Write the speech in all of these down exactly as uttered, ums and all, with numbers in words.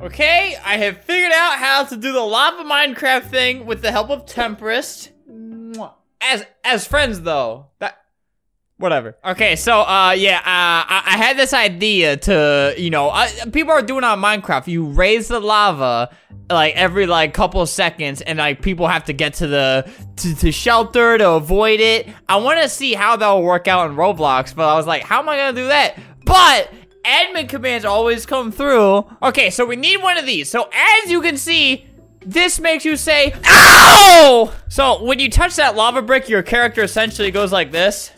Okay, I have figured out how to do the lava Minecraft thing with the help of Tempest. As as friends though, that whatever. Okay, so uh yeah, uh, I, I had this idea to you know I, people are doing on Minecraft. You raise the lava like every like couple seconds, and like people have to get to the to, to shelter to avoid it. I want to see how that'll work out in Roblox, but I was like, how am I gonna do that? But admin commands always come through. Okay, so we need one of these. So as you can see, this makes you say, ow! So when you touch that lava brick, your character essentially goes like this.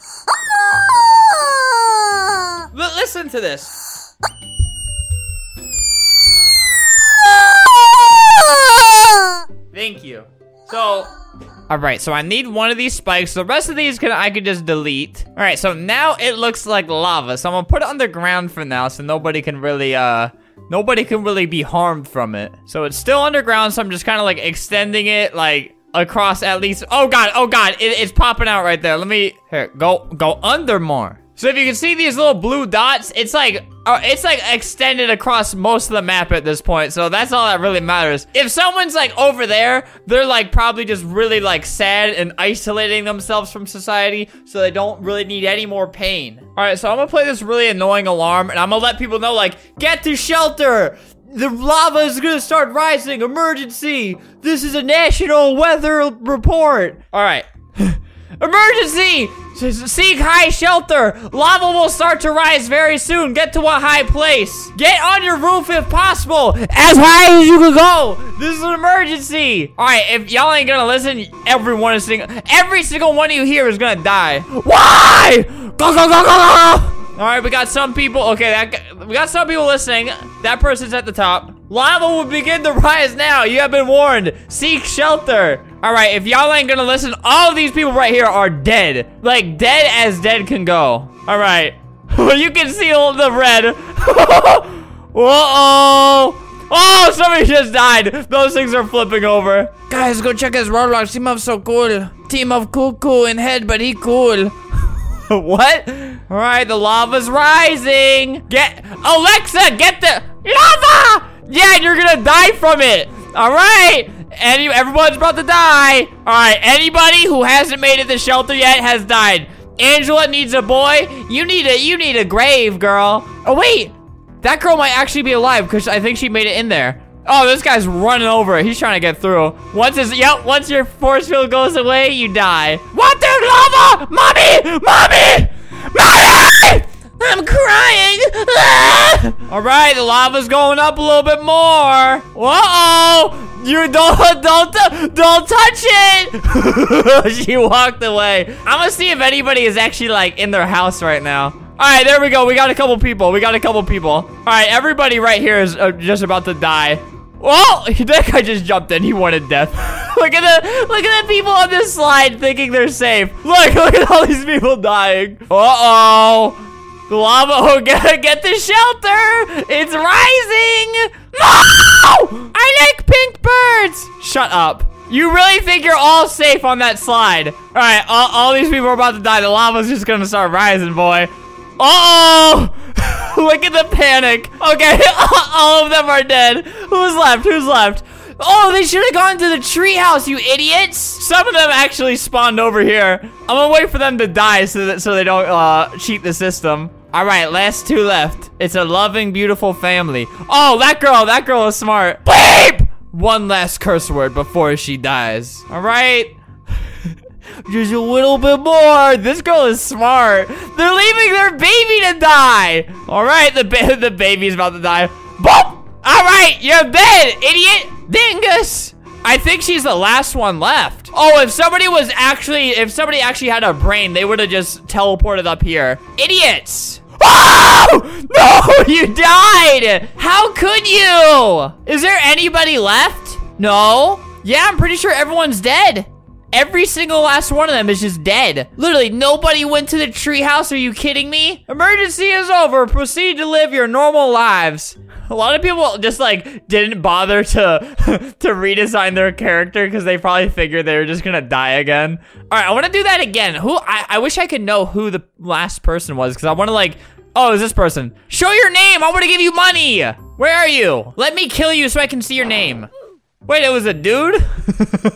L- listen to this. Thank you. So, all right, so I need one of these spikes. The rest of these can I could just delete. All right, so now it looks like lava. So I'm gonna put it underground for now, so nobody can really, uh, nobody can really be harmed from it. So it's still underground, so I'm just kind of like extending it like across at least. Oh God, oh God, it, it's popping out right there. Let me, here, go, go under more. So if you can see these little blue dots, it's like, Uh, it's like extended across most of the map at this point, so that's all that really matters. If someone's like over there, they're like probably just really like sad and isolating themselves from society, so they don't really need any more pain. All right, so I'm gonna play this really annoying alarm, and I'm gonna let people know like, get to shelter! The lava is gonna start rising, emergency! This is a national weather report! All right. Emergency! Seek high shelter! Lava will start to rise very soon. Get to a high place. Get on your roof if possible. As high as you can go. This is an emergency. All right, if y'all ain't gonna listen, everyone is sing- every single one of you here is gonna die. Why? Go, go, go, go, go! All right, we got some people. Okay, that, we got some people listening. That person's at the top. Lava will begin to rise now. You have been warned. Seek shelter. All right, if y'all ain't gonna listen, all of these people right here are dead. Like, dead as dead can go. All right. You can see all the red. Uh-oh. Oh, somebody just died. Those things are flipping over. Guys, go check his Roblox. Team up so cool. Team of cuckoo and head, but he cool. What? All right, the lava's rising. Get, Alexa, get the lava. Yeah, you're gonna die from it. All right, Any, everyone's about to die. All right, anybody who hasn't made it to shelter yet has died. Angela needs a boy. You need a, you need a grave, girl. Oh wait, that girl might actually be alive because I think she made it in there. Oh, this guy's running over it. He's trying to get through. Once his, yep, once your force field goes away, you die. What the lava, mommy, mommy, mommy! I'm crying! Ah! All right, the lava's going up a little bit more. Uh-oh! You don't, don't, don't touch it! She walked away. I'm gonna see if anybody is actually like in their house right now. All right, there we go. We got a couple people. We got a couple people. All right, everybody right here is uh, just about to die. Well, that guy just jumped in. He wanted death. Look at the look at the people on this slide thinking they're safe. Look, look at all these people dying. Uh-oh. The lava, oh, get, get the shelter! It's rising! No! I like pink birds! Shut up. You really think you're all safe on that slide? All right, all, all these people are about to die. The lava's just gonna start rising, boy. Uh-oh! Look at the panic. Okay, all of them are dead. Who's left, who's left? Oh, they should have gone to the treehouse, you idiots! Some of them actually spawned over here. I'm gonna wait for them to die so that so they don't uh, cheat the system. All right, last two left. It's a loving, beautiful family. Oh, that girl, that girl is smart. Bleep! One last curse word before she dies. All right. Just a little bit more. This girl is smart. They're leaving their baby to die. All right, the ba the baby's about to die. Boop! All right, you're dead, idiot. Dingus! I think she's the last one left. Oh, if somebody was actually, if somebody actually had a brain, they would have just teleported up here. Idiots! Oh! No, you died! How could you? Is there anybody left? No? Yeah, I'm pretty sure everyone's dead. Every single last one of them is just dead. Literally, nobody went to the treehouse. Are you kidding me? Emergency is over. Proceed to live your normal lives. A lot of people just like didn't bother to to redesign their character because they probably figured they were just gonna die again. All right, I want to do that again. Who? I, I wish I could know who the last person was because I want to like Oh, is this person? Show your name. I want to give you money. Where are you? Let me kill you so I can see your name. Wait, it was a dude?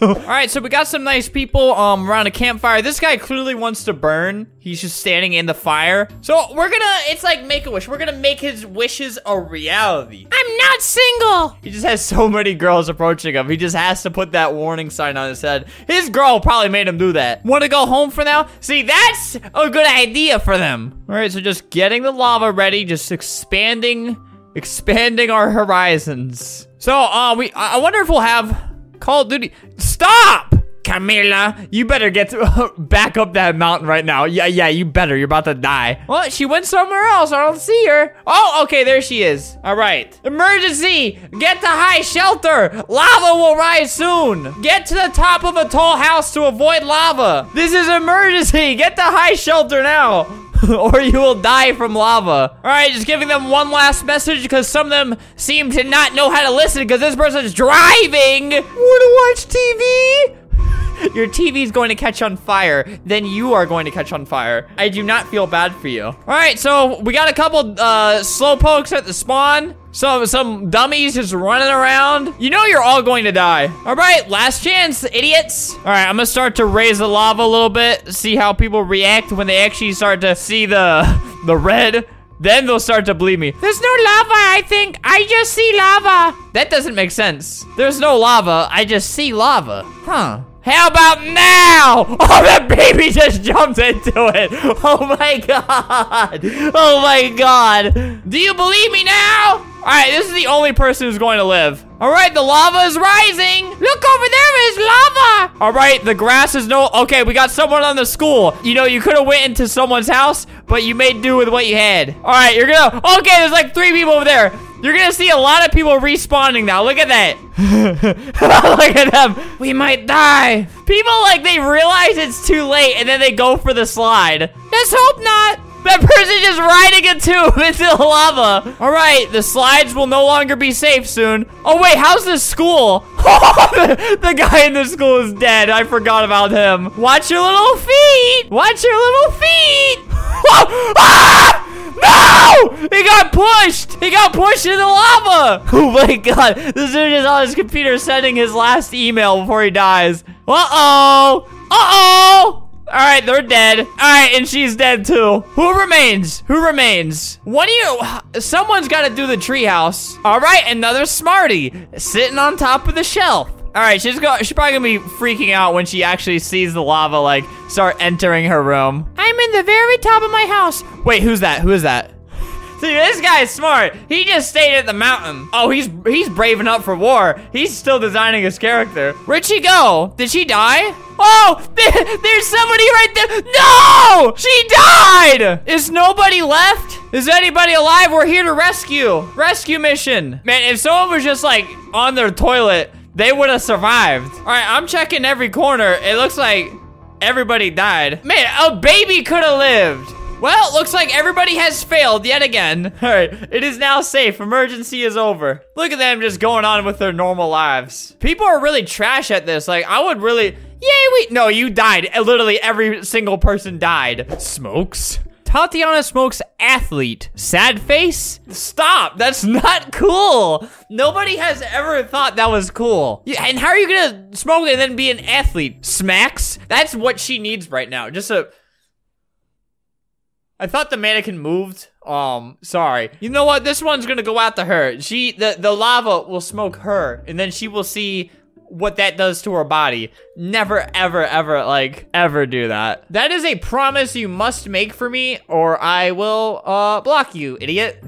All right, so we got some nice people um, around a campfire. This guy clearly wants to burn. He's just standing in the fire. So we're gonna, it's like Make-A-Wish. We're gonna make his wishes a reality. I'm not single. He just has so many girls approaching him. He just has to put that warning sign on his head. His girl probably made him do that. Want to go home for now? See, that's a good idea for them. All right, so just getting the lava ready, just expanding, expanding our horizons. So, uh, we, I wonder if we'll have Call of Duty. Stop! Camila, you better get to back up that mountain right now. Yeah, yeah, you better. You're about to die. Well, she went somewhere else. I don't see her. Oh, okay, there she is. All right. Emergency! Get to high shelter! Lava will rise soon! Get to the top of a tall house to avoid lava! This is emergency! Get to high shelter now! Or you will die from lava. All right, just giving them one last message because some of them seem to not know how to listen because this person's driving. Want to watch T V? Your T V is going to catch on fire. Then you are going to catch on fire. I do not feel bad for you. All right, so we got a couple uh, slow pokes at the spawn. Some, some dummies just running around. You know you're all going to die. All right, last chance, idiots. All right, I'm gonna start to raise the lava a little bit, see how people react when they actually start to see the, the red. Then they'll start to believe me. There's no lava, I think. I just see lava. That doesn't make sense. There's no lava, I just see lava. Huh. How about now? Oh, that baby just jumped into it. Oh my God. Oh my God. Do you believe me now? All right, this is the only person who's going to live. All right, the lava is rising. Look over there is lava. All right, the grass is no, okay, we got someone on the school. You know, you could have went into someone's house, but you made do with what you had. All right, you're gonna, okay, there's like three people over there. You're gonna see a lot of people respawning now. Look at that. Look at them. We might die. People, like, they realize it's too late, and then they go for the slide. Let's hope not. That person just riding a tube into the lava. All right, the slides will no longer be safe soon. Oh, wait, how's this school? the, the guy in the school is dead. I forgot about him. Watch your little feet. Watch your little feet. Ah! No! He got pushed! He got pushed into the lava! Oh my God, this dude is on his computer sending his last email before he dies. Uh-oh! Uh-oh! All right, they're dead. All right, and she's dead too. Who remains? Who remains? What do you, someone's gotta do the treehouse. All right, another smarty sitting on top of the shelf. All right, she's, go, she's probably gonna be freaking out when she actually sees the lava, like, start entering her room. I'm in the very top of my house. Wait, who's that? Who is that? See, this guy's smart. He just stayed at the mountain. Oh, he's he's braving up for war. He's still designing his character. Where'd she go? Did she die? Oh, there's somebody right there. No, she died. Is nobody left? Is anybody alive? We're here to rescue. Rescue mission. Man, if someone was just, like, on their toilet, they would have survived. All right, I'm checking every corner. It looks like everybody died. Man, a baby could have lived. Well, looks like everybody has failed yet again. All right, it is now safe. Emergency is over. Look at them just going on with their normal lives. People are really trash at this. Like, I would really, yay, we, no, you died. Literally every single person died. Smokes. Tatiana Smokes athlete. Sad face? Stop, that's not cool. Nobody has ever thought that was cool. Yeah, and how are you gonna smoke and then be an athlete? Smacks? That's what she needs right now. Just a, I thought the mannequin moved. Um, sorry. You know what, this one's gonna go out to her. She, the, the lava will smoke her and then she will see what that does to her body. Never, ever, ever, like, ever do that. That is a promise you must make for me or I will, uh, block you, idiot.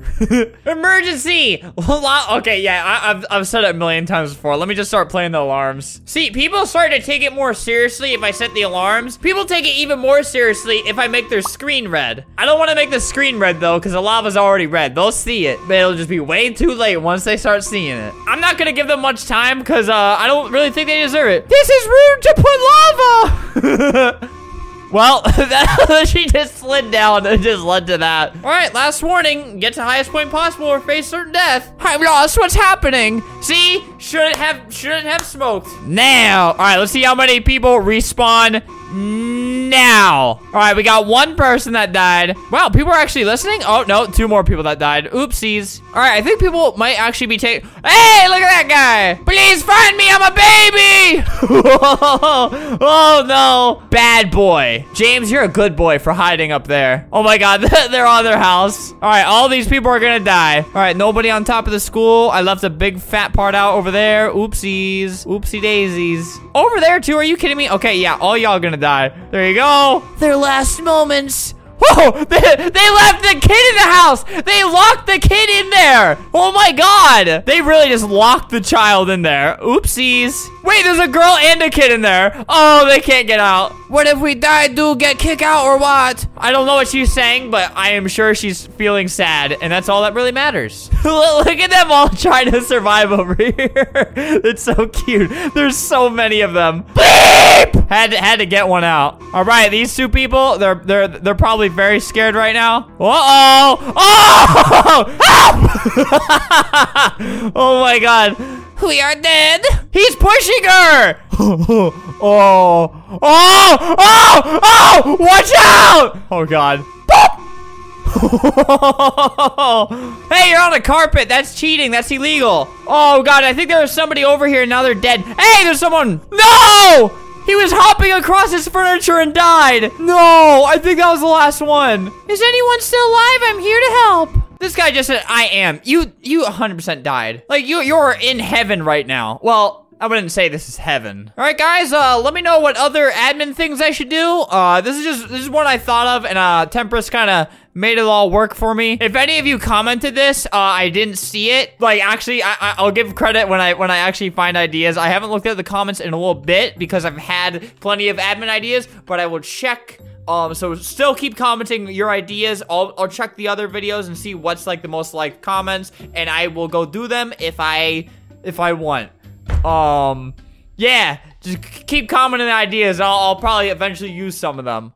Emergency! Okay, yeah, I, I've, I've said it a million times before. Let me just start playing the alarms. See, people start to take it more seriously if I set the alarms. People take it even more seriously if I make their screen red. I don't want to make the screen red, though, because the lava's already red. They'll see it, but it'll just be way too late once they start seeing it. I'm not gonna give them much time, because, uh, I don't really think they deserve it. This is rude! To put lava! Well, that, she just slid down and just led to that. All right, last warning. Get to the highest point possible or face certain death. I'm lost, what's happening? See, shouldn't have, shouldn't have smoked. Now, all right, let's see how many people respawn. Mm-hmm. now. All right, we got one person that died. Wow, people are actually listening? Oh, no, two more people that died. Oopsies. All right, I think people might actually be taking... Hey, look at that guy. Please find me. I'm a baby. Oh, oh, no. Bad boy. James, you're a good boy for hiding up there. Oh, my God. They're on their house. All right, all these people are going to die. All right, nobody on top of the school. I left a big fat part out over there. Oopsies. Oopsie daisies. Over there, too. Are you kidding me? Okay, yeah, all y'all gonna die. There you go. Their last moments. Whoa, they, they left the kid in the house. They locked the kid in there. Oh my God. They really just locked the child in there. Oopsies. Wait, there's a girl and a kid in there. Oh, they can't get out. What if we die, dude, get kicked out or what? I don't know what she's saying, but I am sure she's feeling sad, and that's all that really matters. Look at them all trying to survive over here. It's so cute. There's so many of them. Bleep! Had to, had to get one out. All right, these two people, they're they're they're probably very scared right now. Uh-oh. Oh! Oh my God. We are dead. He's pushing her. Oh. Oh. Oh. Oh. Oh. Watch out. Oh, God. Hey, you're on a carpet. That's cheating. That's illegal. Oh, God. I think there's somebody over here. Now they're dead. Hey, there's someone. No. He was hopping across his furniture and died. No, I think that was the last one. Is anyone still alive? I'm here to help. This guy just said, I am. You you one hundred percent died. Like, you, you're in heaven right now. Well, I wouldn't say this is heaven. All right, guys, uh, let me know what other admin things I should do. Uh, this is just this is one I thought of, and uh, Tempest kind of made it all work for me. If any of you commented this, uh, I didn't see it. Like, actually, I, I, I'll give credit when I when I actually find ideas. I haven't looked at the comments in a little bit because I've had plenty of admin ideas, but I will check. Um, so still keep commenting your ideas. I'll, I'll check the other videos and see what's, like, the most liked comments, and I will go do them if I, if I want. Um, yeah, just keep commenting ideas. I'll, I'll probably eventually use some of them.